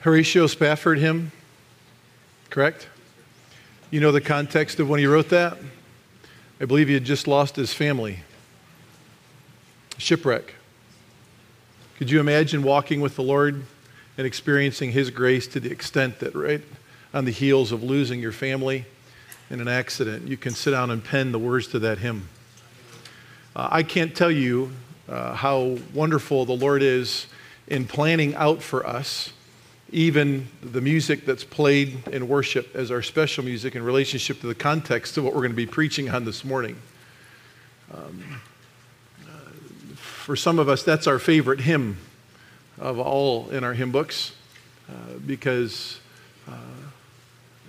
Horatio Spafford hymn, correct? You know the context of when he wrote that? I believe he had just lost his family. Shipwreck. Could you imagine walking with the Lord and experiencing His grace to the extent that right on the heels of losing your family in an accident, you can sit down and pen the words to that hymn? I can't tell you how wonderful the Lord is in planning out for us even the music that's played in worship as our special music in relationship to the context of what we're going to be preaching on this morning. For some of us, that's our favorite hymn of all in our hymn books because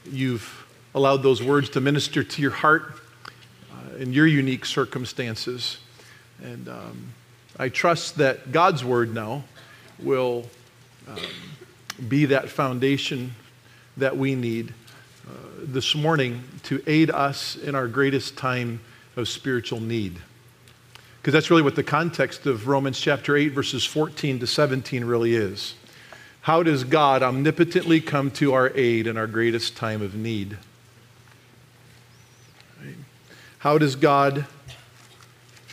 you've allowed those words to minister to your heart in your unique circumstances. And I trust that God's Word now will be that foundation that we need this morning to aid us in our greatest time of spiritual need. Because that's really what the context of Romans chapter 8, verses 14 to 17 really is. How does God omnipotently come to our aid in our greatest time of need? Right? How does God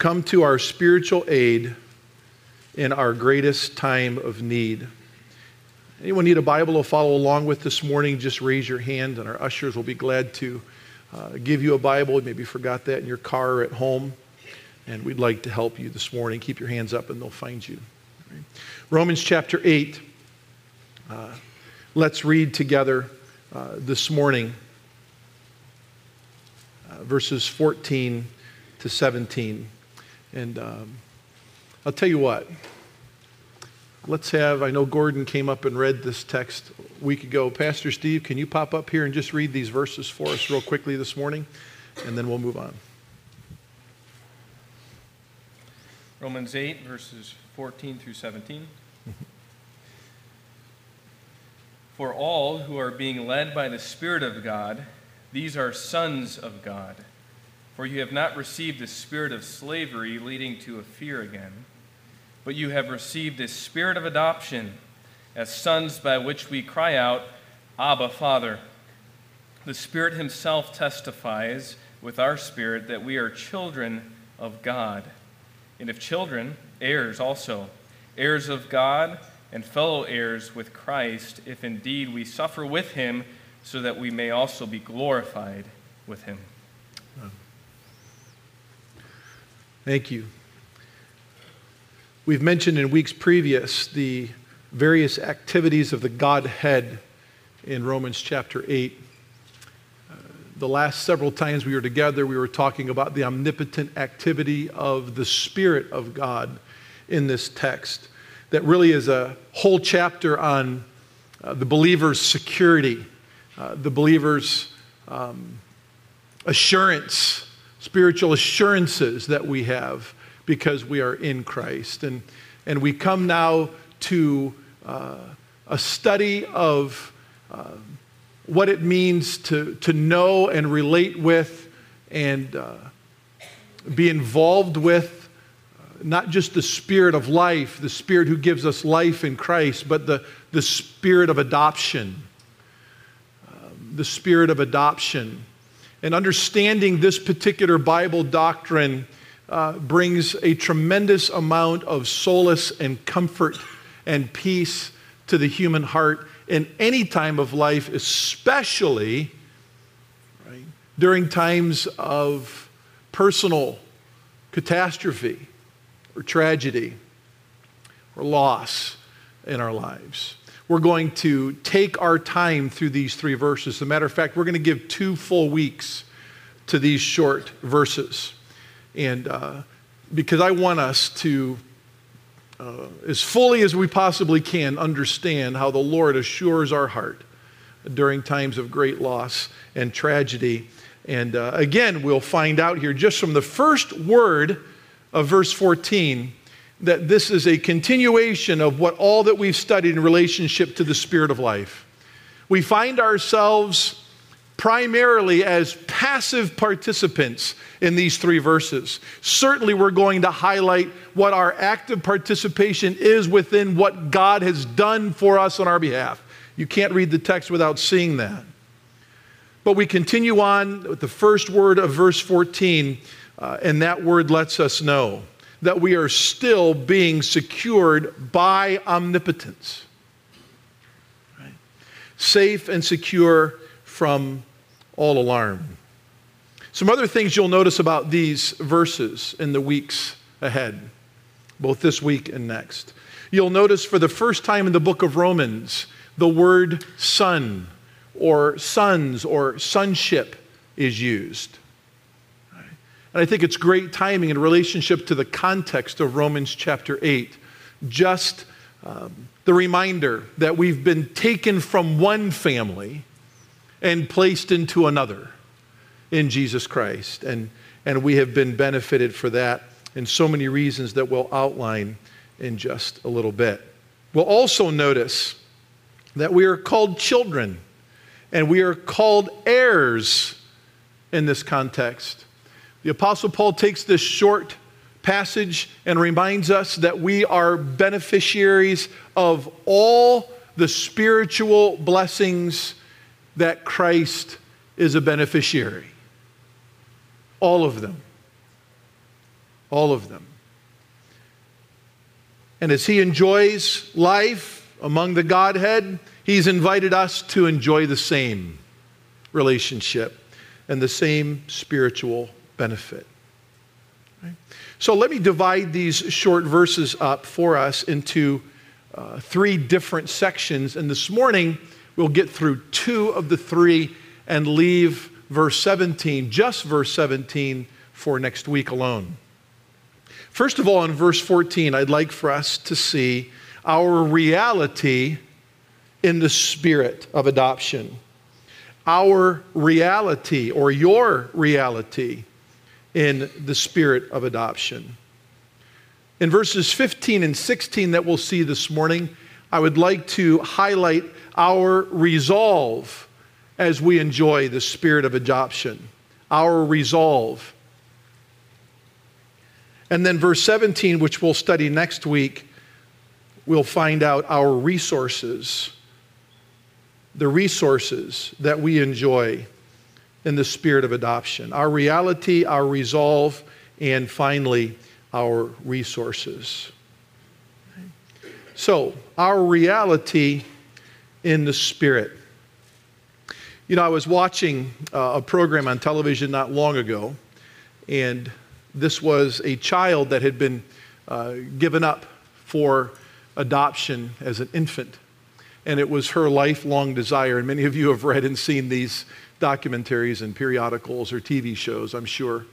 come to our spiritual aid in our greatest time of need? Anyone need a Bible to follow along with this morning? Just raise your hand and our ushers will be glad to give you a Bible. Maybe you forgot that in your car or at home. And we'd like to help you this morning. Keep your hands up and they'll find you. Right. Romans chapter 8. Let's read together this morning. Verses 14 to 17. And I'll tell you what. Let's have, I know Gordon came up and read this text a week ago. Pastor Steve, can you pop up here and just read these verses for us real quickly this morning? And then we'll move on. Romans 8, verses 14 through 17. For all who are being led by the Spirit of God, these are sons of God. For you have not received the spirit of slavery leading to a fear again, but you have received the spirit of adoption as sons by which we cry out, Abba, Father. The Spirit himself testifies with our spirit that we are children of God. And if children, heirs also, heirs of God and fellow heirs with Christ, if indeed we suffer with him, so that we may also be glorified with him. Thank you. We've mentioned in weeks previous the various activities of the Godhead in Romans chapter 8. The last several times we were together, we were talking about the omnipotent activity of the Spirit of God in this text. That really is a whole chapter on the believer's security, the believer's assurance, spiritual assurances that we have because we are in Christ. And we come now to a study of what it means to know and relate with and be involved with not just the Spirit of life, the Spirit who gives us life in Christ, but the Spirit of adoption. The Spirit of adoption. And understanding this particular Bible doctrine brings a tremendous amount of solace and comfort and peace to the human heart in any time of life, especially right, during times of personal catastrophe or tragedy or loss in our lives. We're going to take our time through these three verses. As a matter of fact, we're going to give 2 full weeks to these short verses. And because I want us to, as fully as we possibly can, understand how the Lord assures our heart during times of great loss and tragedy. And again, we'll find out here just from the first word of verse 14 that this is a continuation of what all that we've studied in relationship to the Spirit of life. We find ourselves primarily as passive participants in these 3 verses. Certainly we're going to highlight what our active participation is within what God has done for us on our behalf You can't read the text without seeing that. But we continue on with the first word of verse 14, and that word lets us know that we are still being secured by omnipotence. Right? Safe and secure from all alarm. Some other things you'll notice about these verses in the weeks ahead, both this week and next. You'll notice for the first time in the book of Romans, the word son or sons or sonship is used. And I think it's great timing in relationship to the context of Romans chapter 8. Just the reminder that we've been taken from one family and placed into another in Jesus Christ. And we have been benefited for that in so many reasons that we'll outline in just a little bit. We'll also notice that we are called children and we are called heirs in this context. The Apostle Paul takes this short passage and reminds us that we are beneficiaries of all the spiritual blessings that Christ is a beneficiary. All of them. All of them. And as he enjoys life among the Godhead, he's invited us to enjoy the same relationship and the same spiritual benefit. Right? So let me divide these short verses up for us into three different sections. And this morning, we'll get through two of the three and leave verse 17, just verse 17, for next week alone. First of all, in verse 14, I'd like for us to see our reality in the spirit of adoption. Our reality, or your reality, in the spirit of adoption. In verses 15 and 16 that we'll see this morning, I would like to highlight our resolve as we enjoy the spirit of adoption. Our resolve. And then verse 17, which we'll study next week, we'll find out our resources, the resources that we enjoy in the spirit of adoption. Our reality, our resolve, and finally, our resources. So, our reality in the spirit. You know, I was watching a program on television not long ago, and this was a child that had been given up for adoption as an infant, and it was her lifelong desire. And many of you have read and seen these documentaries and periodicals or TV shows, I'm sure.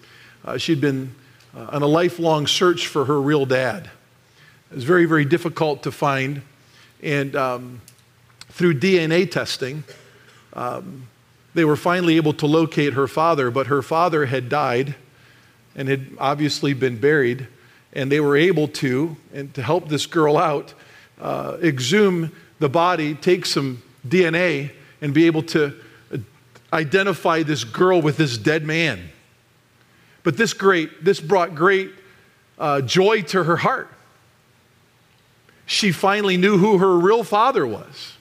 She'd been on a lifelong search for her real dad. It was very, very difficult to find. And through DNA testing, they were finally able to locate her father, but her father had died and had obviously been buried. And they were able to, and to help this girl out, exhume the body, take some DNA, and be able to identify this girl with this dead man. But this brought great joy to her heart. She finally knew who her real father was.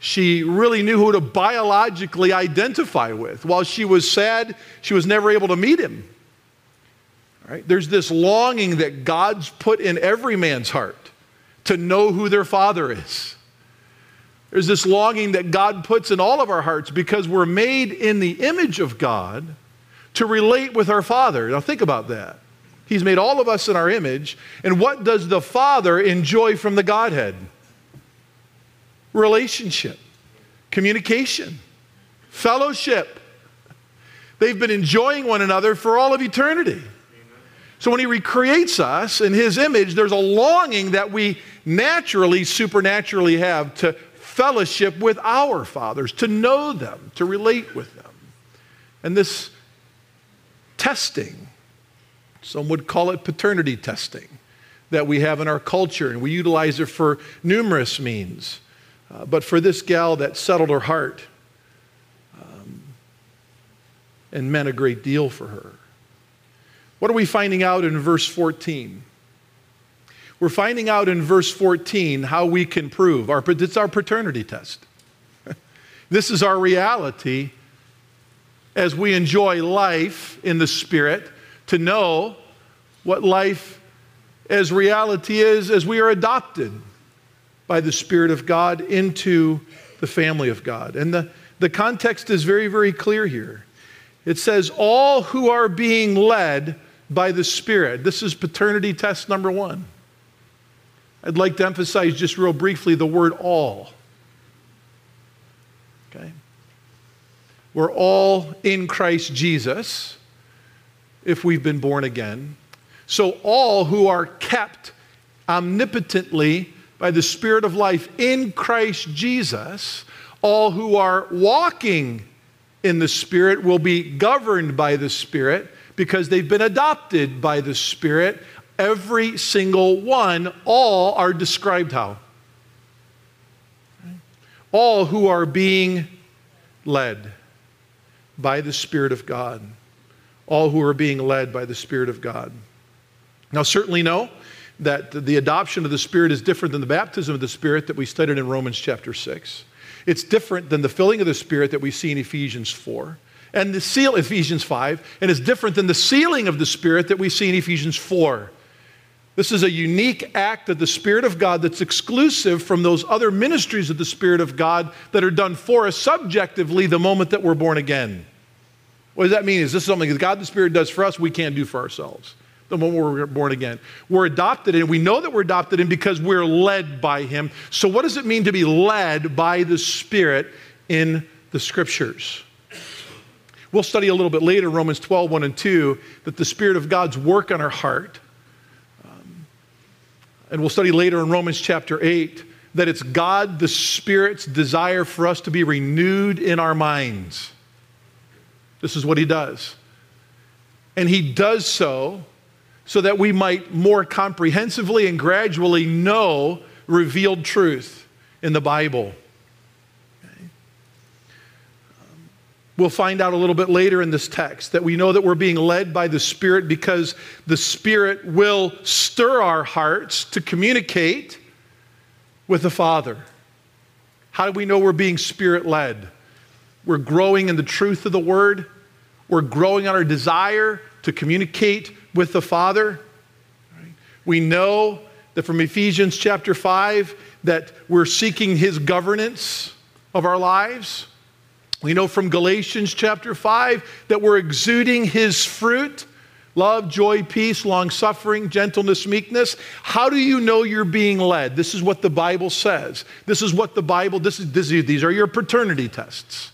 She really knew who to biologically identify with. While she was sad, she was never able to meet him. All right? There's this longing that God's put in every man's heart to know who their father is. There's this longing that God puts in all of our hearts because we're made in the image of God to relate with our Father. Now think about that. He's made all of us in our image. And what does the Father enjoy from the Godhead? Relationship, communication, fellowship. They've been enjoying one another for all of eternity. So when he recreates us in his image, there's a longing that we naturally, supernaturally have to fellowship with our fathers, to know them, to relate with them. And this testing, some would call it paternity testing, that we have in our culture, and we utilize it for numerous means. But for this gal, that settled her heart and meant a great deal for her. What are we finding out in verse 14? We're finding out in verse 14 how we can prove. It's our paternity test. This is our reality as we enjoy life in the Spirit, to know what life as reality is as we are adopted by the Spirit of God into the family of God. And the context is very, very clear here. It says, all who are being led by the Spirit. This is paternity test number one. I'd like to emphasize just real briefly the word all. Okay? We're all in Christ Jesus if we've been born again. So all who are kept omnipotently by the Spirit of life in Christ Jesus, all who are walking in the Spirit will be governed by the Spirit because they've been adopted by the Spirit. Every single one, all are described how? All who are being led by the Spirit of God. All who are being led by the Spirit of God. Now, certainly know that the adoption of the Spirit is different than the baptism of the Spirit that we studied in Romans chapter 6. It's different than the filling of the Spirit that we see in Ephesians 4. And the seal, Ephesians 5. And it's different than the sealing of the Spirit that we see in Ephesians 4. This is a unique act of the Spirit of God that's exclusive from those other ministries of the Spirit of God that are done for us subjectively the moment that we're born again. What does that mean? Is this something that God the Spirit does for us we can't do for ourselves the moment we're born again? We're adopted in. We know that we're adopted in because we're led by Him. So what does it mean to be led by the Spirit in the Scriptures? We'll study a little bit later, Romans 12, 1 and 2, that the Spirit of God's work on our heart. And we'll study later in Romans chapter 8 that it's God the Spirit's desire for us to be renewed in our minds. This is what He does. And He does so that we might more comprehensively and gradually know revealed truth in the Bible. Okay. We'll find out a little bit later in this text that we know that we're being led by the Spirit because the Spirit will stir our hearts to communicate with the Father. How do we know we're being Spirit-led? We're growing in the truth of the Word. We're growing on our desire to communicate with the Father. We know that from Ephesians chapter 5 that we're seeking His governance of our lives. We know from Galatians chapter 5 that we're exuding His fruit: love, joy, peace, long-suffering, gentleness, meekness. How do you know you're being led? This is what the Bible says. These are your paternity tests.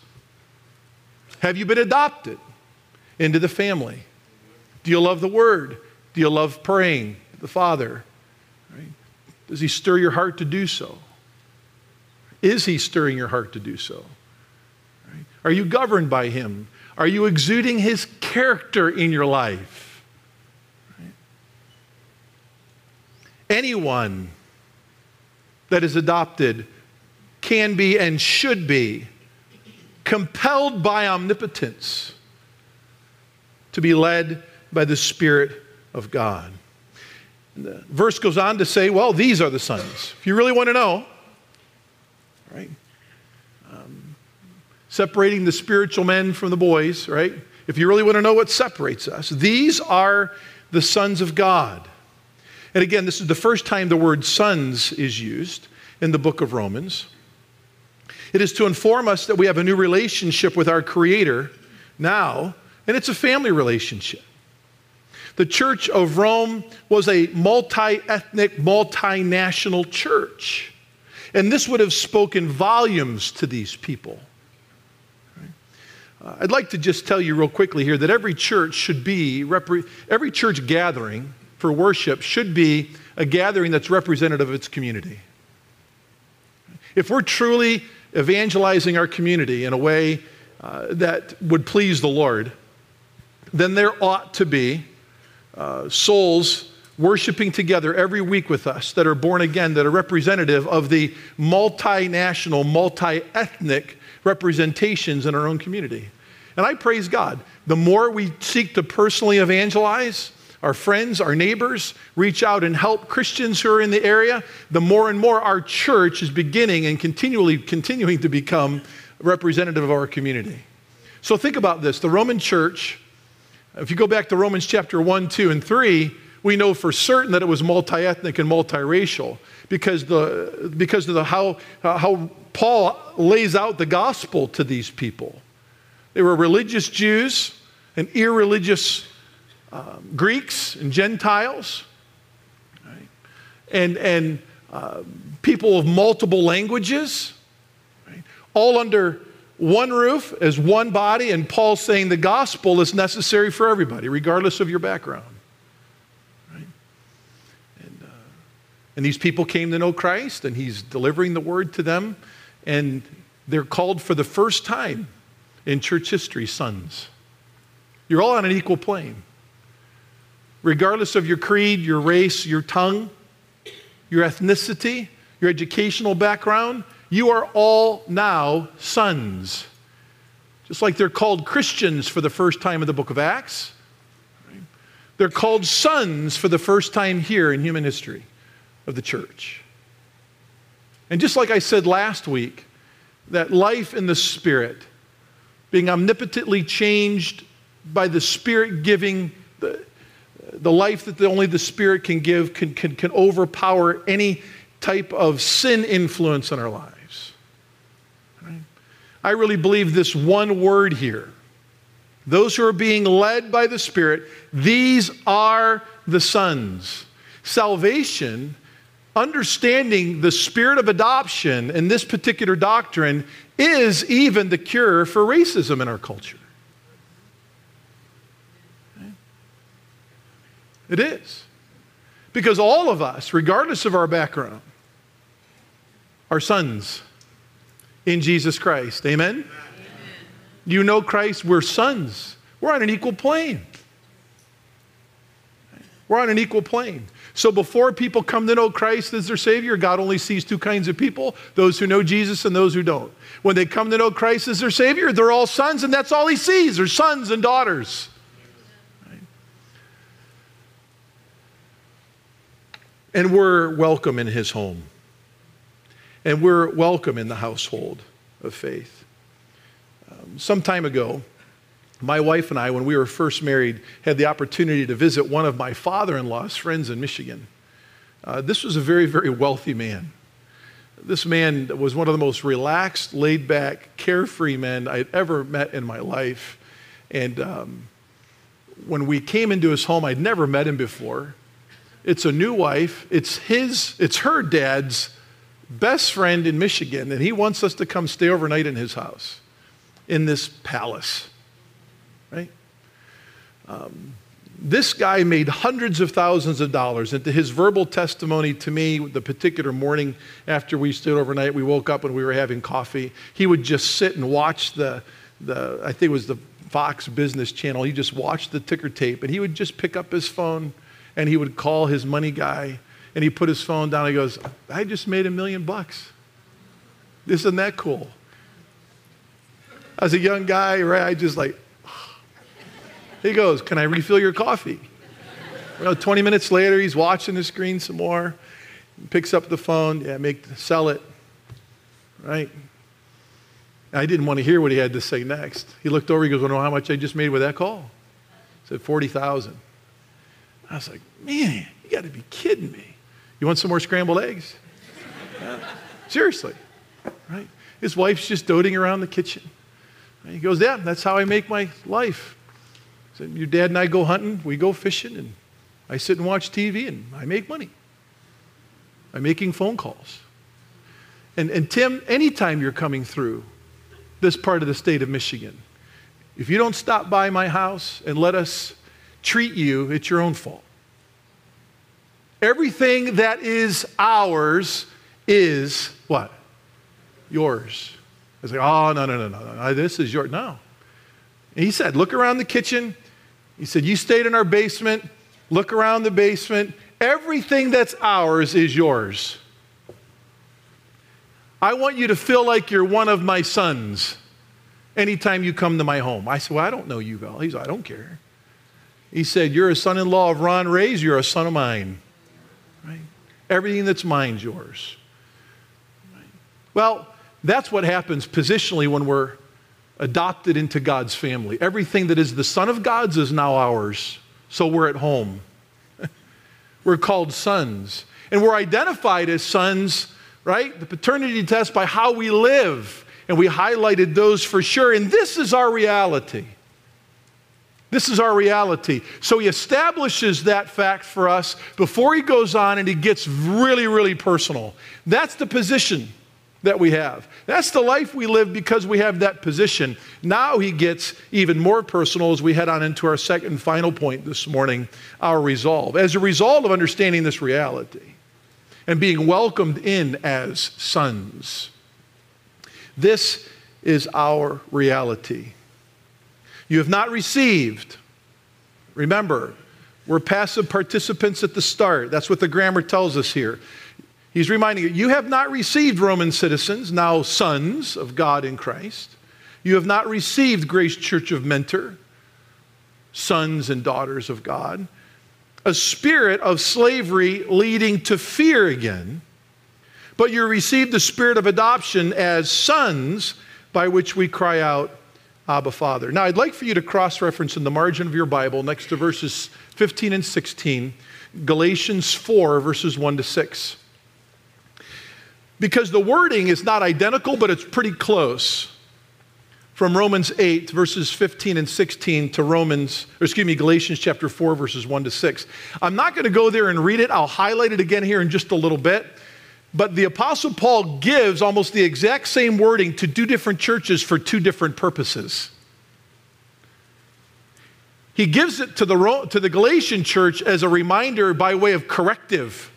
Have you been adopted into the family? Do you love the Word? Do you love praying to the Father? Right? Does He stir your heart to do so? Is He stirring your heart to do so? Right? Are you governed by Him? Are you exuding His character in your life? Right? Anyone that is adopted can be and should be compelled by omnipotence to be led by the Spirit of God. And the verse goes on to say, well, these are the sons. If you really want to know, right? Separating the spiritual men from the boys, right? If you really want to know what separates us, these are the sons of God. And again, this is the first time the word sons is used in the book of Romans. It is to inform us that we have a new relationship with our Creator now, and it's a family relationship. The Church of Rome was a multi-ethnic, multinational church. And this would have spoken volumes to these people. I'd like to just tell you real quickly here that every church gathering for worship should be a gathering that's representative of its community. If we're truly evangelizing our community in a way that would please the Lord, then there ought to be souls worshiping together every week with us that are born again, that are representative of the multinational, multi-ethnic representations in our own community. And I praise God. The more we seek to personally evangelize, our friends, our neighbors, reach out and help Christians who are in the area, the more and more our church is beginning and continuing to become representative of our community. So think about this. The Roman church, if you go back to Romans chapter 1, 2, and 3, we know for certain that it was multi-ethnic and multiracial because of how Paul lays out the gospel to these people. They were religious Jews and irreligious Greeks and Gentiles, right? and people of multiple languages, right? All under one roof as one body, and Paul's saying the gospel is necessary for everybody, regardless of your background. And these people came to know Christ, and he's delivering the word to them, and they're called for the first time in church history sons. You're all on an equal plane. Regardless of your creed, your race, your tongue, your ethnicity, your educational background, you are all now sons. Just like they're called Christians for the first time in the book of Acts, they're called sons for the first time here in human history of the church. And just like I said last week, that life in the Spirit, being omnipotently changed by the Spirit giving the life that only the Spirit can give can overpower any type of sin influence in our lives. Right? I really believe this one word here. Those who are being led by the Spirit, these are the sons. Salvation, understanding the spirit of adoption in this particular doctrine, is even the cure for racism in our culture. It is. Because all of us, regardless of our background, are sons in Jesus Christ. Amen? Amen. You know Christ, we're sons. We're on an equal plane. We're on an equal plane. So before people come to know Christ as their Savior, God only sees two kinds of people, those who know Jesus and those who don't. When they come to know Christ as their Savior, they're all sons, and that's all he sees. They're sons and daughters. Right? And we're welcome in his home. And we're welcome in the household of faith. Some time ago, my wife and I, when we were first married, had the opportunity to visit one of my father-in-law's friends in Michigan. This was a very, very wealthy man. This man was one of the most relaxed, laid-back, carefree men I'd ever met in my life. And when we came into his home, I'd never met him before. It's a new wife. It's her dad's best friend in Michigan, and he wants us to come stay overnight in his house, in this palace. Right? This guy made hundreds of thousands of dollars. And to his verbal testimony to me, the particular morning after we stood overnight, we woke up and we were having coffee. He would just sit and watch the I think it was the Fox Business Channel. He just watched the ticker tape, and he would just pick up his phone and he would call his money guy, and he put his phone down and he goes, "I just made $1 million bucks. Isn't that cool?" As a young guy, right, I just like, he goes, "Can I refill your coffee?" You know, 20 minutes later, he's watching the screen some more. He picks up the phone. "Yeah, sell it." Right? I didn't want to hear what he had to say next. He looked over. He goes, "I don't know how much I just made with that call." I said, $40,000. I was like, "Man, you got to be kidding me. You want some more scrambled eggs?" Seriously. Right? His wife's just doting around the kitchen. And he goes, "Yeah, that's how I make my life. So your dad and I go hunting, we go fishing, and I sit and watch TV, and I make money. I'm making phone calls." And Tim, anytime you're coming through this part of the state of Michigan, if you don't stop by my house and let us treat you, it's your own fault. Everything that is ours is what? Yours. I was like, "Oh, no. This is yours." No. And he said, "Look around the kitchen." He said, "You stayed in our basement. Look around the basement. Everything that's ours is yours. I want you to feel like you're one of my sons anytime you come to my home." I said, "Well, I don't know you, Val." He said, "I don't care." He said, you're a son-in-law of Ron Ray's, you're a son of mine. Right? Everything that's mine's yours. Right? Well, that's what happens positionally when we're adopted into God's family. Everything that is the Son of God's is now ours, so we're at home. We're called sons, and we're identified as sons, right? The paternity test by how we live, and we highlighted those for sure, and this is our reality. This is our reality. So he establishes that fact for us before he goes on and he gets really, really personal. That's the position that we have. That's the life we live because we have that position. Now he gets even more personal as we head on into our second and final point this morning, our resolve. As a result of understanding this reality and being welcomed in as sons, this is our reality. You have not received. Remember, we're passive participants at the start. That's what the grammar tells us here. He's reminding you, you have not received, Roman citizens, now sons of God in Christ. You have not received, Grace Church of Mentor, sons and daughters of God, a spirit of slavery leading to fear again, but you received the spirit of adoption as sons by which we cry out, Abba, Father. Now, I'd like for you to cross-reference in the margin of your Bible next to verses 15 and 16, Galatians 4, verses 1 to 6. Because the wording is not identical, but it's pretty close. From Romans 8, verses 15 and 16 to Galatians chapter 4, verses 1 to 6. I'm not going to go there and read it. I'll highlight it again here in just a little bit. But the Apostle Paul gives almost the exact same wording to two different churches for two different purposes. He gives it to the Galatian church as a reminder by way of corrective.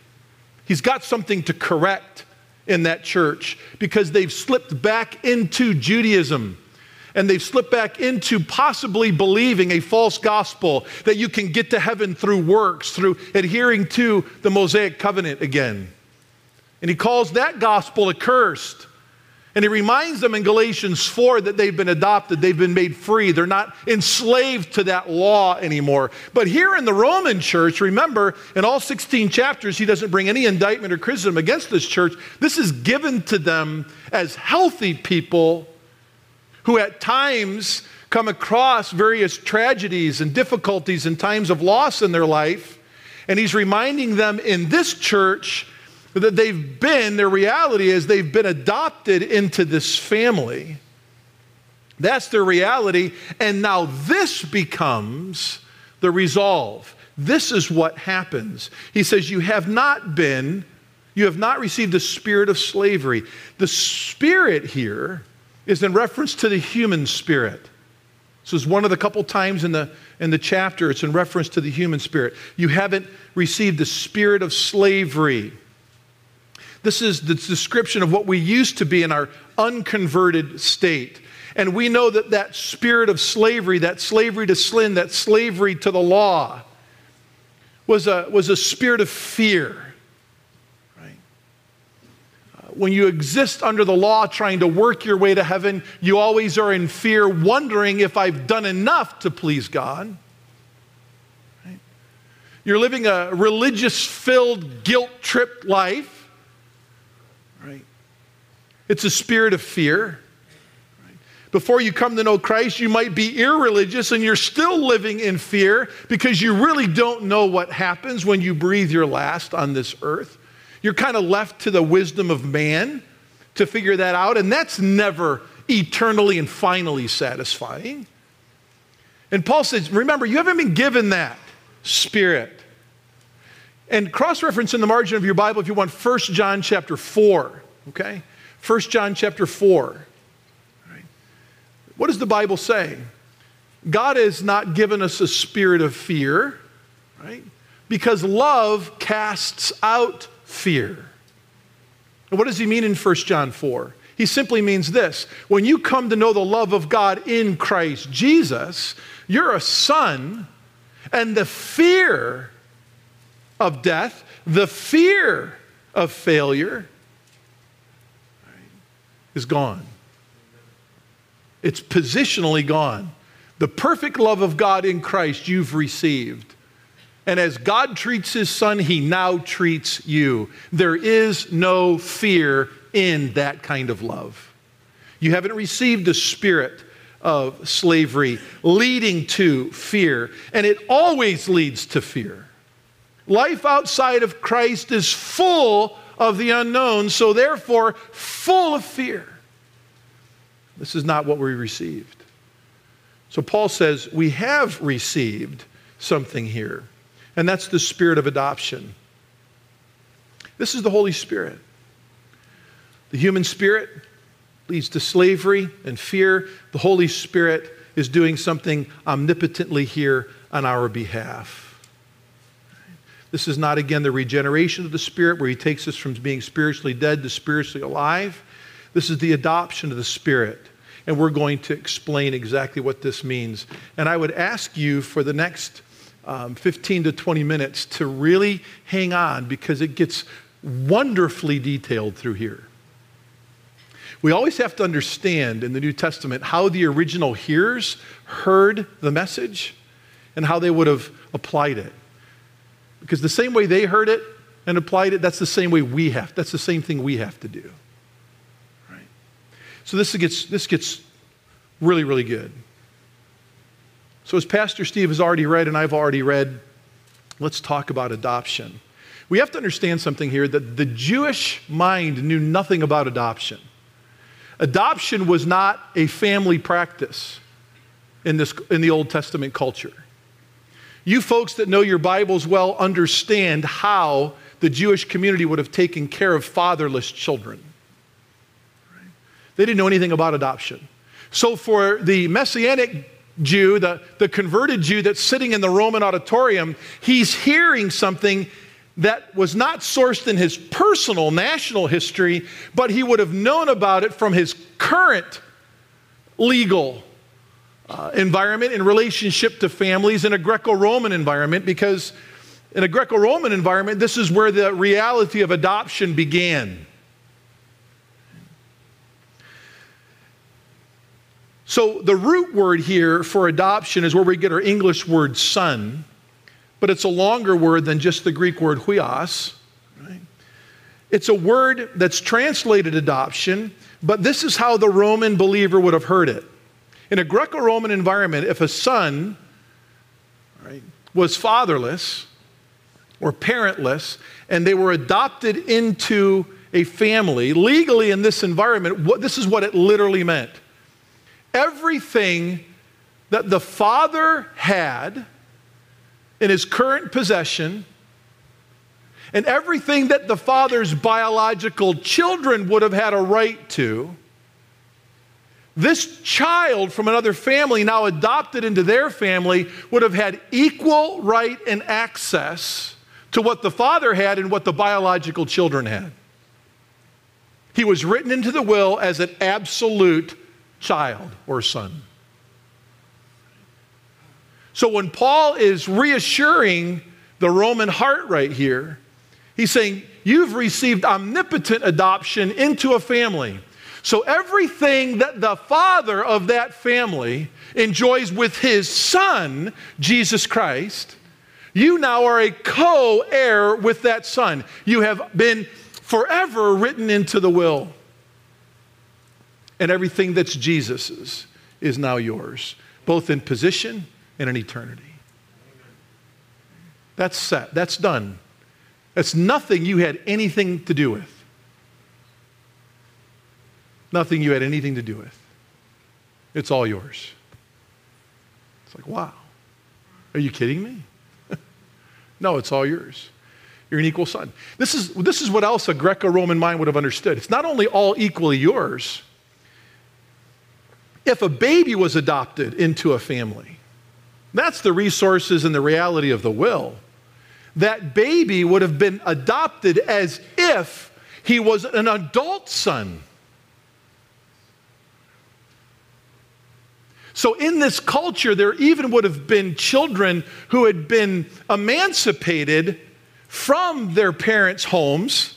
He's got something to correct in that church because they've slipped back into Judaism and they've slipped back into possibly believing a false gospel that you can get to heaven through works, through adhering to the Mosaic covenant again. And he calls that gospel accursed. And he reminds them in Galatians 4 that they've been adopted, they've been made free, they're not enslaved to that law anymore. But here in the Roman church, remember, in all 16 chapters, he doesn't bring any indictment or criticism against this church. This is given to them as healthy people who at times come across various tragedies and difficulties and times of loss in their life. And he's reminding them in this church that their reality is they've been adopted into this family. That's their reality. And now this becomes the resolve. This is what happens. He says, you have not received the spirit of slavery. The spirit here is in reference to the human spirit. This is one of the couple times in the chapter, it's in reference to the human spirit. You haven't received the spirit of slavery. This is the description of what we used to be in our unconverted state. And we know that spirit of slavery, that slavery to sin, that slavery to the law was a spirit of fear. Right? When you exist under the law trying to work your way to heaven, you always are in fear, wondering if I've done enough to please God. Right? You're living a religious-filled, guilt-tripped life. Right. It's a spirit of fear. Right. Before you come to know Christ, you might be irreligious and you're still living in fear because you really don't know what happens when you breathe your last on this earth. You're kind of left to the wisdom of man to figure that out, and that's never eternally and finally satisfying. And Paul says, remember, you haven't been given that spirit. And cross-reference in the margin of your Bible, if you want, 1 John chapter 4, okay? 1 John chapter 4. Right? What does the Bible say? God has not given us a spirit of fear, right? Because love casts out fear. And what does he mean in 1 John 4? He simply means this. When you come to know the love of God in Christ Jesus, you're a son, and the fear of death, the fear of failure is gone. It's positionally gone. The perfect love of God in Christ you've received. And as God treats his son, he now treats you. There is no fear in that kind of love. You haven't received a spirit of slavery leading to fear, and it always leads to fear. Life outside of Christ is full of the unknown, so therefore full of fear. This is not what we received. So Paul says we have received something here, and that's the spirit of adoption. This is the Holy Spirit. The human spirit leads to slavery and fear. The Holy Spirit is doing something omnipotently here on our behalf. This is not, again, the regeneration of the Spirit where he takes us from being spiritually dead to spiritually alive. This is the adoption of the Spirit. And we're going to explain exactly what this means. And I would ask you for the next 15 to 20 minutes to really hang on, because it gets wonderfully detailed through here. We always have to understand in the New Testament how the original hearers heard the message and how they would have applied it. Because the same way they heard it and applied it, that's the same thing we have to do. Right? So this gets really, really good. So as Pastor Steve has already read and I've already read, let's talk about adoption. We have to understand something here, that the Jewish mind knew nothing about adoption. Adoption was not a family practice in the Old Testament culture. You folks that know your Bibles well understand how the Jewish community would have taken care of fatherless children. They didn't know anything about adoption. So for the Messianic Jew, the converted Jew that's sitting in the Roman auditorium, he's hearing something that was not sourced in his personal national history, but he would have known about it from his current legal environment in relationship to families in a Greco-Roman environment, because in a Greco-Roman environment, this is where the reality of adoption began. So the root word here for adoption is where we get our English word son, but it's a longer word than just the Greek word huios. Right? It's a word that's translated adoption, but this is how the Roman believer would have heard it. In a Greco-Roman environment, if a son, right, was fatherless or parentless, and they were adopted into a family, legally in this environment, this is what it literally meant. Everything that the father had in his current possession and everything that the father's biological children would have had a right to, this child from another family now adopted into their family would have had equal right and access to what the father had and what the biological children had. He was written into the will as an absolute child or son. So when Paul is reassuring the Roman heart right here, he's saying, you've received omnipotent adoption into a family. So everything that the father of that family enjoys with his son, Jesus Christ, you now are a co-heir with that son. You have been forever written into the will. And everything that's Jesus's is now yours, both in position and in eternity. That's set. That's done. That's nothing you had anything to do with. Nothing you had anything to do with. It's all yours. It's like, wow. Are you kidding me? No, it's all yours. You're an equal son. This is what else a Greco-Roman mind would have understood. It's not only all equally yours. If a baby was adopted into a family, that's the resources and the reality of the will. That baby would have been adopted as if he was an adult son. So in this culture, there even would have been children who had been emancipated from their parents' homes,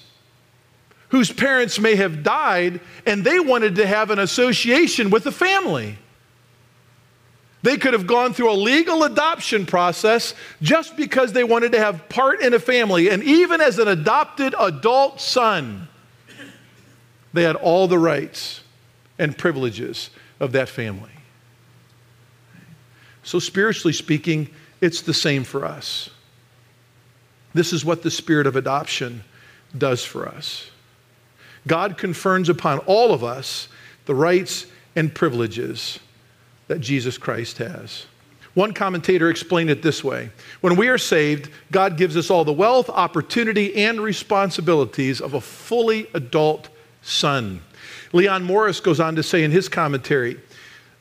whose parents may have died, and they wanted to have an association with a family. They could have gone through a legal adoption process just because they wanted to have part in a family. And even as an adopted adult son, they had all the rights and privileges of that family. So spiritually speaking, it's the same for us. This is what the spirit of adoption does for us. God confers upon all of us the rights and privileges that Jesus Christ has. One commentator explained it this way: when we are saved, God gives us all the wealth, opportunity, and responsibilities of a fully adult son. Leon Morris goes on to say in his commentary,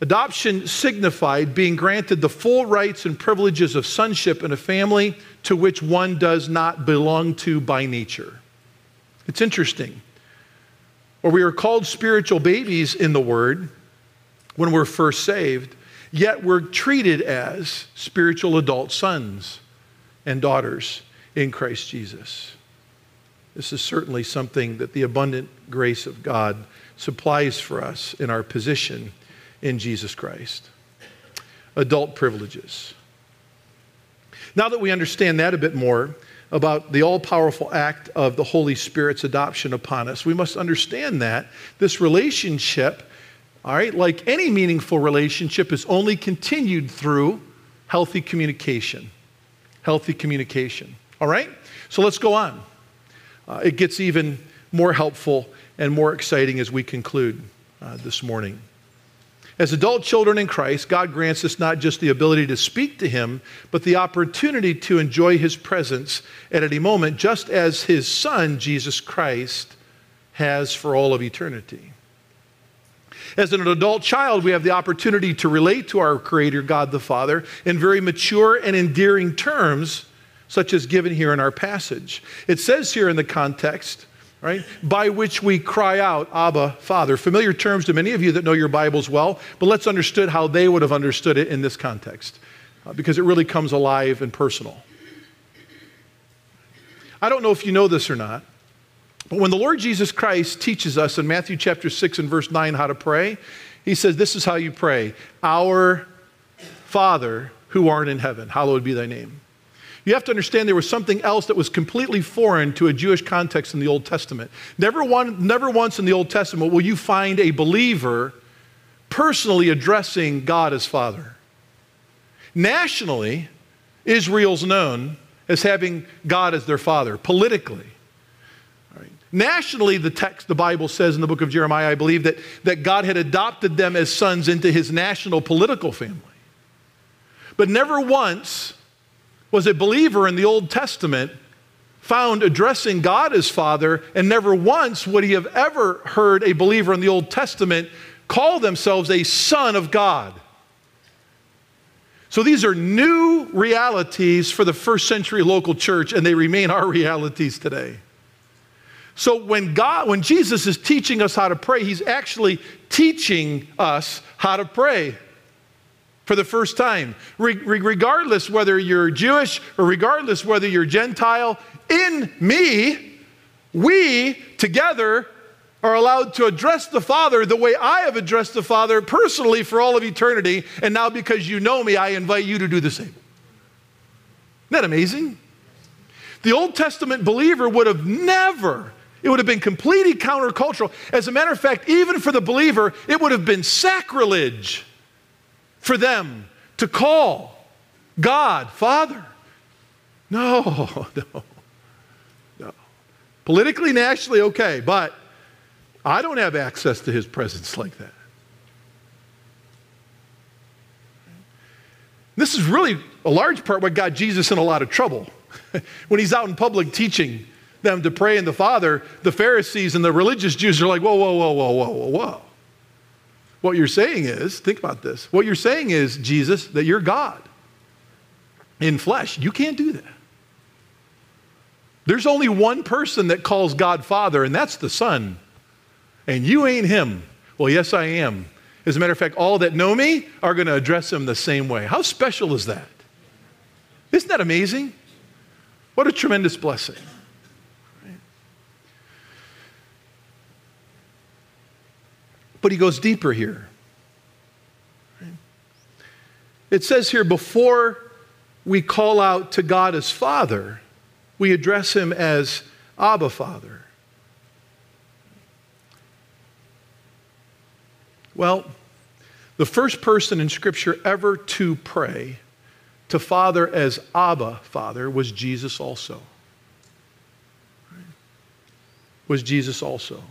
adoption signified being granted the full rights and privileges of sonship in a family to which one does not belong to by nature. It's interesting. Or we are called spiritual babies in the Word when we're first saved, yet we're treated as spiritual adult sons and daughters in Christ Jesus. This is certainly something that the abundant grace of God supplies for us in our position in Jesus Christ. Adult privileges. Now that we understand that a bit more about the all-powerful act of the Holy Spirit's adoption upon us, we must understand that this relationship, all right, like any meaningful relationship, is only continued through healthy communication. Healthy communication, all right? So let's go on. It gets even more helpful and more exciting as we conclude this morning. As adult children in Christ, God grants us not just the ability to speak to Him, but the opportunity to enjoy His presence at any moment, just as His Son, Jesus Christ, has for all of eternity. As an adult child, we have the opportunity to relate to our Creator, God the Father, in very mature and endearing terms, such as given here in our passage. It says here in the context, right, by which we cry out, Abba, Father. Familiar terms to many of you that know your Bibles well, but let's understand how they would have understood it in this context, because it really comes alive and personal. I don't know if you know this or not, but when the Lord Jesus Christ teaches us in Matthew chapter 6 and verse 9 how to pray, He says, this is how you pray: Our Father who art in heaven, hallowed be thy name. You have to understand there was something else that was completely foreign to a Jewish context in the Old Testament. Never once in the Old Testament will you find a believer personally addressing God as Father. Nationally, Israel's known as having God as their father, politically. All right. Nationally, the text, the Bible says in the book of Jeremiah, I believe, that God had adopted them as sons into His national political family. But never once was a believer in the Old Testament found addressing God as Father, and never once would he have ever heard a believer in the Old Testament call themselves a son of God. So these are new realities for the first century local church, and they remain our realities today. So when Jesus is teaching us how to pray, He's actually teaching us how to pray for the first time, regardless whether you're Jewish or regardless whether you're Gentile. In me, we together are allowed to address the Father the way I have addressed the Father personally for all of eternity, and now because you know me, I invite you to do the same. Isn't that amazing? The Old Testament believer would have never, it would have been completely countercultural. As a matter of fact, even for the believer, it would have been sacrilege for them to call God Father. No. Politically, nationally, okay, but I don't have access to His presence like that. This is really a large part what got Jesus in a lot of trouble. When He's out in public teaching them to pray in the Father, the Pharisees and the religious Jews are like, whoa. What you're saying is, think about this, what you're saying is, Jesus, that you're God in flesh. You can't do that. There's only one person that calls God Father, and that's the Son. And you ain't Him. Well, yes, I am. As a matter of fact, all that know me are going to address Him the same way. How special is that? Isn't that amazing? What a tremendous blessing. But He goes deeper here. It says here, before we call out to God as Father, we address him as Abba, Father. Well, the first person in Scripture ever to pray to Father as Abba, Father, was Jesus also. Was Jesus also.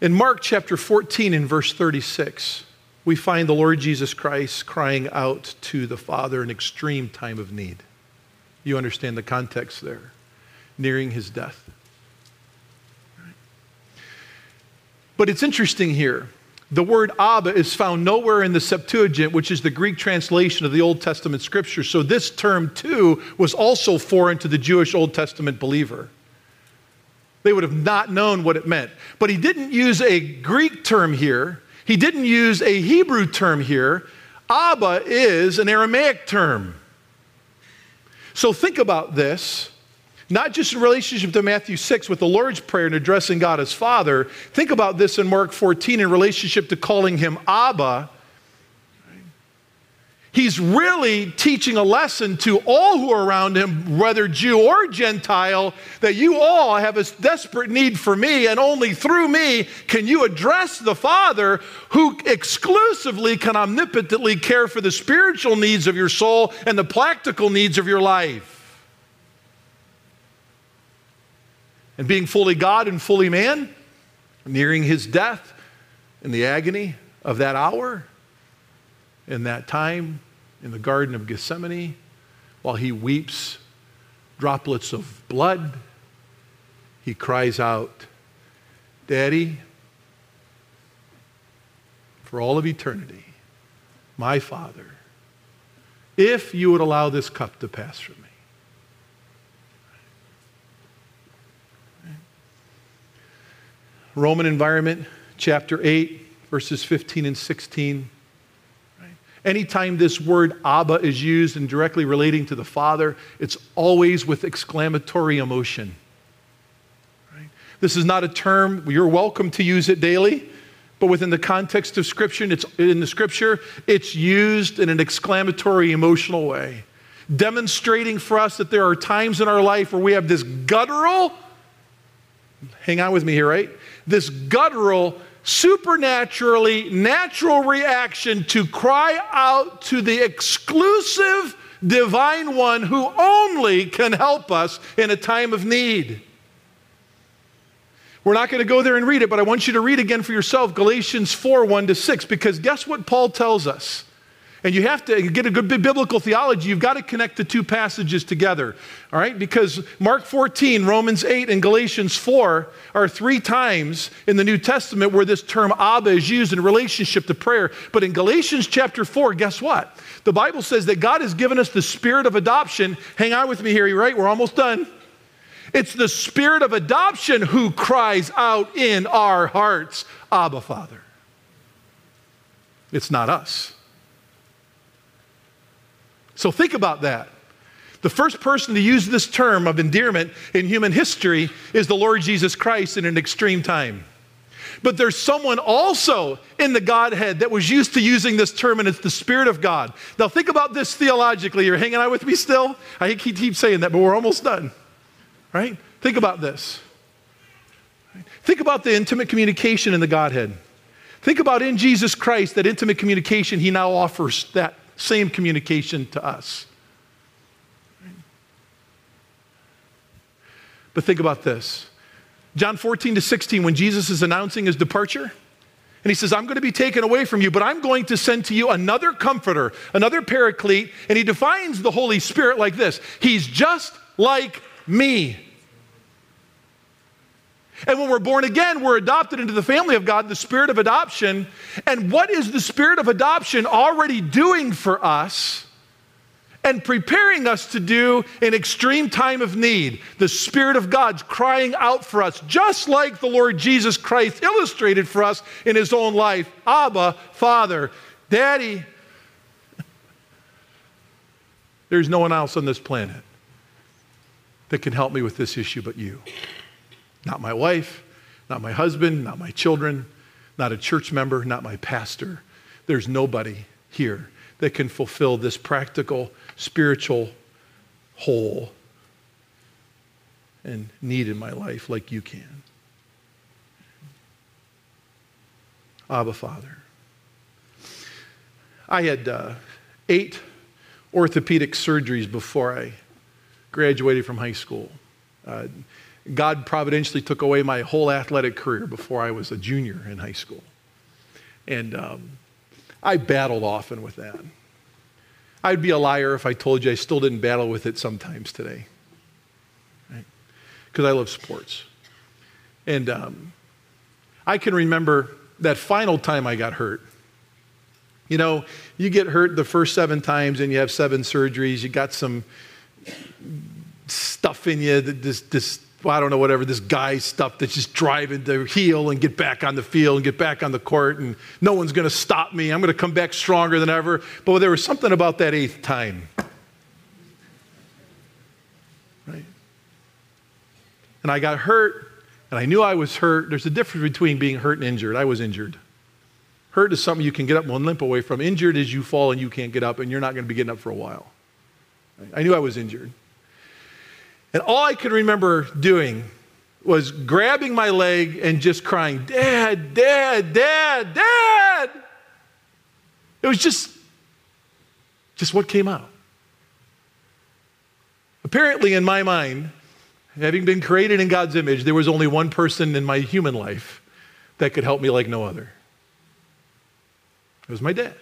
In Mark chapter 14 and verse 36, we find the Lord Jesus Christ crying out to the Father in extreme time of need. You understand the context there. Nearing his death. But it's interesting here. The word Abba is found nowhere in the Septuagint, which is the Greek translation of the Old Testament scripture. So this term too was also foreign to the Jewish Old Testament believer. They would have not known what it meant. But he didn't use a Greek term here. He didn't use a Hebrew term here. Abba is an Aramaic term. So think about this, not just in relationship to Matthew 6 with the Lord's Prayer and addressing God as Father. Think about this in Mark 14 in relationship to calling him Abba. He's really teaching a lesson to all who are around him, whether Jew or Gentile, that you all have a desperate need for me, and only through me can you address the Father, who exclusively can omnipotently care for the spiritual needs of your soul and the practical needs of your life. And being fully God and fully man, nearing his death in the agony of that hour, in that time, in the Garden of Gethsemane, while he weeps droplets of blood, he cries out, Daddy, for all of eternity, my Father, if you would allow this cup to pass from me. Roman environment, chapter 8, verses 15 and 16. Anytime this word Abba is used in directly relating to the Father, it's always with exclamatory emotion. Right? This is not a term, you're welcome to use it daily, but within the context of Scripture, it's used in an exclamatory, emotional way, demonstrating for us that there are times in our life where we have this guttural, hang on with me here, right? This guttural, supernaturally natural reaction to cry out to the exclusive divine one who only can help us in a time of need. We're not going to go there and read it, but I want you to read again for yourself Galatians 4, 1 to 6, because guess what Paul tells us? And you have to get a good biblical theology. You've got to connect the two passages together, all right? Because Mark 14, Romans 8, and Galatians 4 are three times in the New Testament where this term Abba is used in relationship to prayer. But in Galatians chapter 4, guess what? The Bible says that God has given us the spirit of adoption. Hang on with me here, right? We're almost done. It's the spirit of adoption who cries out in our hearts, Abba, Father. It's not us. So think about that. The first person to use this term of endearment in human history is the Lord Jesus Christ in an extreme time. But there's someone also in the Godhead that was used to using this term, and it's the Spirit of God. Now think about this theologically. You're hanging out with me still? I keep saying that, but we're almost done, right? Think about this. Think about the intimate communication in the Godhead. Think about in Jesus Christ, that intimate communication, he now offers that same communication to us. But think about this. John 14 to 16, when Jesus is announcing his departure, and he says, I'm going to be taken away from you, but I'm going to send to you another comforter, another paraclete, and he defines the Holy Spirit like this. He's just like me. And when we're born again, we're adopted into the family of God, the spirit of adoption. And what is the spirit of adoption already doing for us and preparing us to do in extreme time of need? The Spirit of God's crying out for us, just like the Lord Jesus Christ illustrated for us in his own life. Abba, Father, Daddy. There's no one else on this planet that can help me with this issue but you. Not my wife, not my husband, not my children, not a church member, not my pastor. There's nobody here that can fulfill this practical, spiritual hole and need in my life like you can. Abba, Father. I had 8 orthopedic surgeries before I graduated from high school. God providentially took away my whole athletic career before I was a junior in high school. And I battled often with that. I'd be a liar if I told you I still didn't battle with it sometimes today. Right? Because I love sports. And I can remember that final time I got hurt. You know, you get hurt the first 7 times and you have 7 surgeries. You got some stuff in you, this guy stuff that's just driving to heal and get back on the field and get back on the court, and no one's going to stop me. I'm going to come back stronger than ever. But there was something about that 8th time. Right? And I got hurt, and I knew I was hurt. There's a difference between being hurt and injured. I was injured. Hurt is something you can get up and limp away from. Injured is you fall and you can't get up, and you're not going to be getting up for a while. Right? I knew I was injured. And all I could remember doing was grabbing my leg and just crying, "Dad, Dad, Dad, Dad!" It was just what came out. Apparently, in my mind, having been created in God's image, there was only one person in my human life that could help me like no other. It was my dad.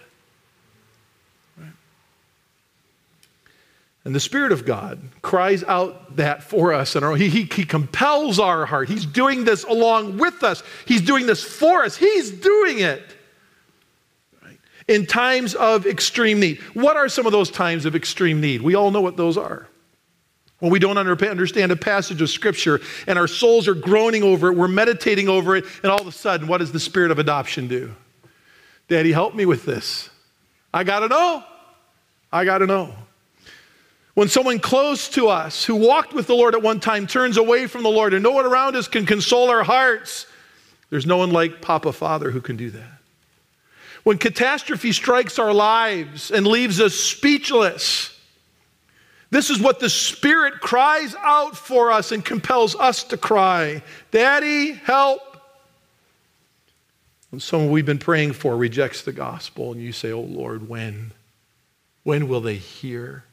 And the Spirit of God cries out that for us. And he compels our heart. He's doing this along with us. He's doing this for us. He's doing it. Right? In times of extreme need. What are some of those times of extreme need? We all know what those are. When we don't understand a passage of Scripture and our souls are groaning over it, we're meditating over it, and all of a sudden, what does the Spirit of adoption do? Daddy, help me with this. I got to know. I got to know. When someone close to us who walked with the Lord at one time turns away from the Lord and no one around us can console our hearts, there's no one like Papa Father who can do that. When catastrophe strikes our lives and leaves us speechless, this is what the Spirit cries out for us and compels us to cry, "Daddy, help." When someone we've been praying for rejects the gospel and you say, "Oh Lord, when? When will they hear?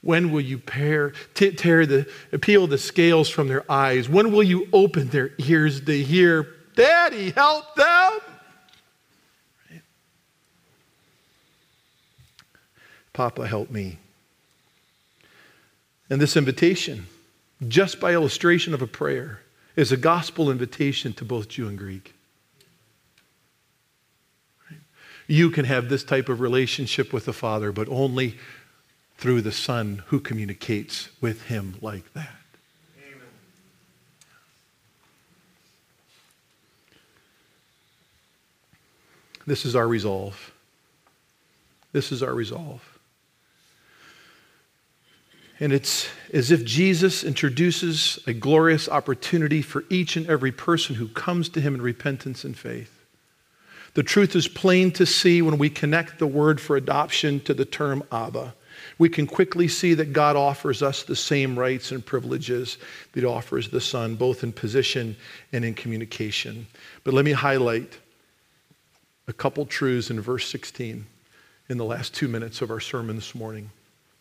When will you peel the scales from their eyes? When will you open their ears to hear? Daddy, help them." Right? Papa, help me. And this invitation, just by illustration of a prayer, is a gospel invitation to both Jew and Greek. Right? You can have this type of relationship with the Father, but only through the Son who communicates with him like that. Amen. This is our resolve. This is our resolve. And it's as if Jesus introduces a glorious opportunity for each and every person who comes to him in repentance and faith. The truth is plain to see when we connect the word for adoption to the term Abba. We can quickly see that God offers us the same rights and privileges that he offers the Son, both in position and in communication. But let me highlight a couple truths in verse 16 in the last 2 minutes of our sermon this morning.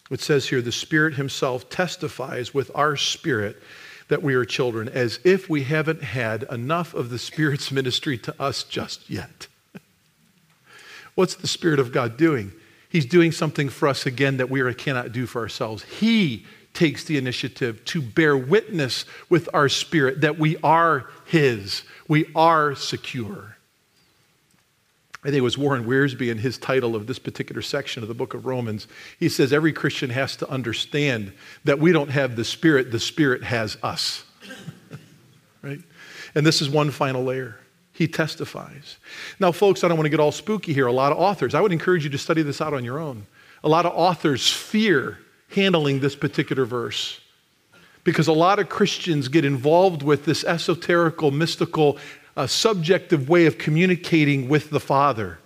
It says here, "The Spirit himself testifies with our spirit that we are children," as if we haven't had enough of the Spirit's ministry to us just yet. What's the Spirit of God doing? He's doing something for us again that we cannot do for ourselves. He takes the initiative to bear witness with our spirit that we are his. We are secure. I think it was Warren Wiersbe in his title of this particular section of the book of Romans. He says every Christian has to understand that we don't have the Spirit has us. Right? And this is one final layer. He testifies. Now, folks, I don't want to get all spooky here. A lot of authors, I would encourage you to study this out on your own. A lot of authors fear handling this particular verse because a lot of Christians get involved with this esoterical, mystical, subjective way of communicating with the Father.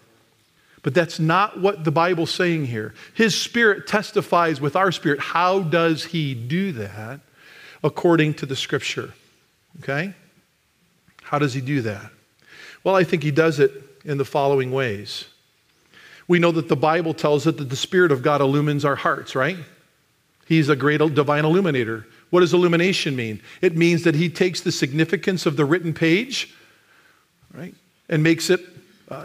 But that's not what the Bible's saying here. His Spirit testifies with our spirit. How does he do that? According to the Scripture. Okay? How does he do that? Well, I think he does it in the following ways. We know that the Bible tells us that the Spirit of God illumines our hearts, right? He's a great divine illuminator. What does illumination mean? It means that he takes the significance of the written page, right, and makes it,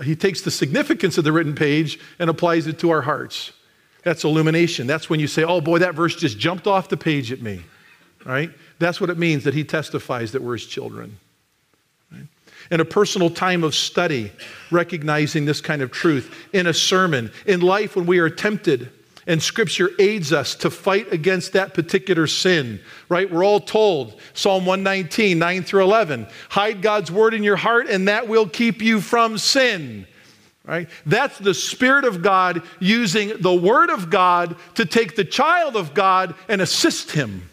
he takes the significance of the written page and applies it to our hearts. That's illumination. That's when you say, oh boy, that verse just jumped off the page at me, right? That's what it means that he testifies that we're his children. In a personal time of study, recognizing this kind of truth, in a sermon, in life when we are tempted, and Scripture aids us to fight against that particular sin, right? We're all told, Psalm 119, 9 through 11, hide God's word in your heart and that will keep you from sin, right? That's the Spirit of God using the Word of God to take the child of God and assist him.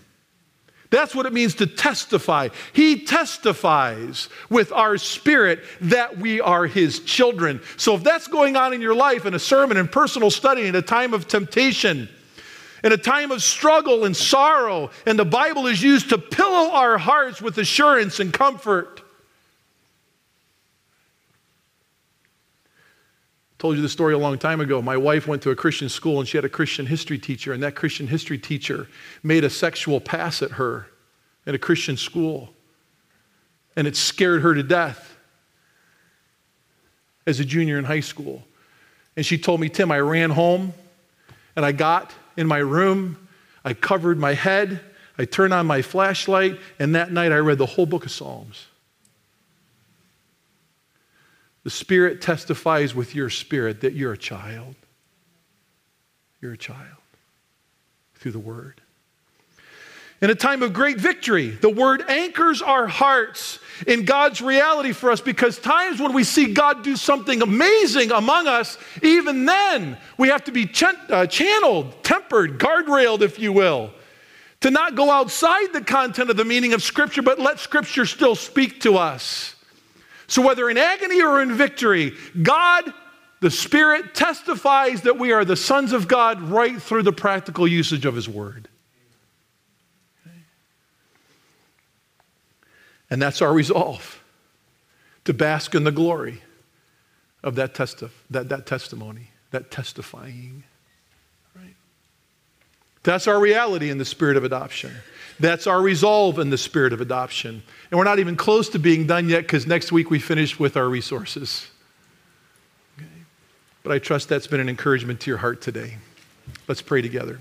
That's what it means to testify. He testifies with our spirit that we are his children. So if that's going on in your life, in a sermon, in personal study, in a time of temptation, in a time of struggle and sorrow, and the Bible is used to pillow our hearts with assurance and comfort. I told you the story a long time ago. My wife went to a Christian school and she had a Christian history teacher, and that Christian history teacher made a sexual pass at her in a Christian school, and it scared her to death as a junior in high school. And she told me, Tim, I ran home and I got in my room, I covered my head, I turned on my flashlight, and that night I read the whole book of Psalms. The Spirit testifies with your spirit that you're a child. You're a child through the Word. In a time of great victory, the Word anchors our hearts in God's reality for us, because times when we see God do something amazing among us, even then we have to be channeled, tempered, guardrailed, if you will, to not go outside the content of the meaning of Scripture, but let Scripture still speak to us. So whether in agony or in victory, God, the Spirit, testifies that we are the sons of God right through the practical usage of his Word. Okay. And that's our resolve, to bask in the glory of that testifying. Right? That's our reality in the spirit of adoption. That's our resolve in the spirit of adoption. And we're not even close to being done yet, because next week we finish with our resources. Okay. But I trust that's been an encouragement to your heart today. Let's pray together.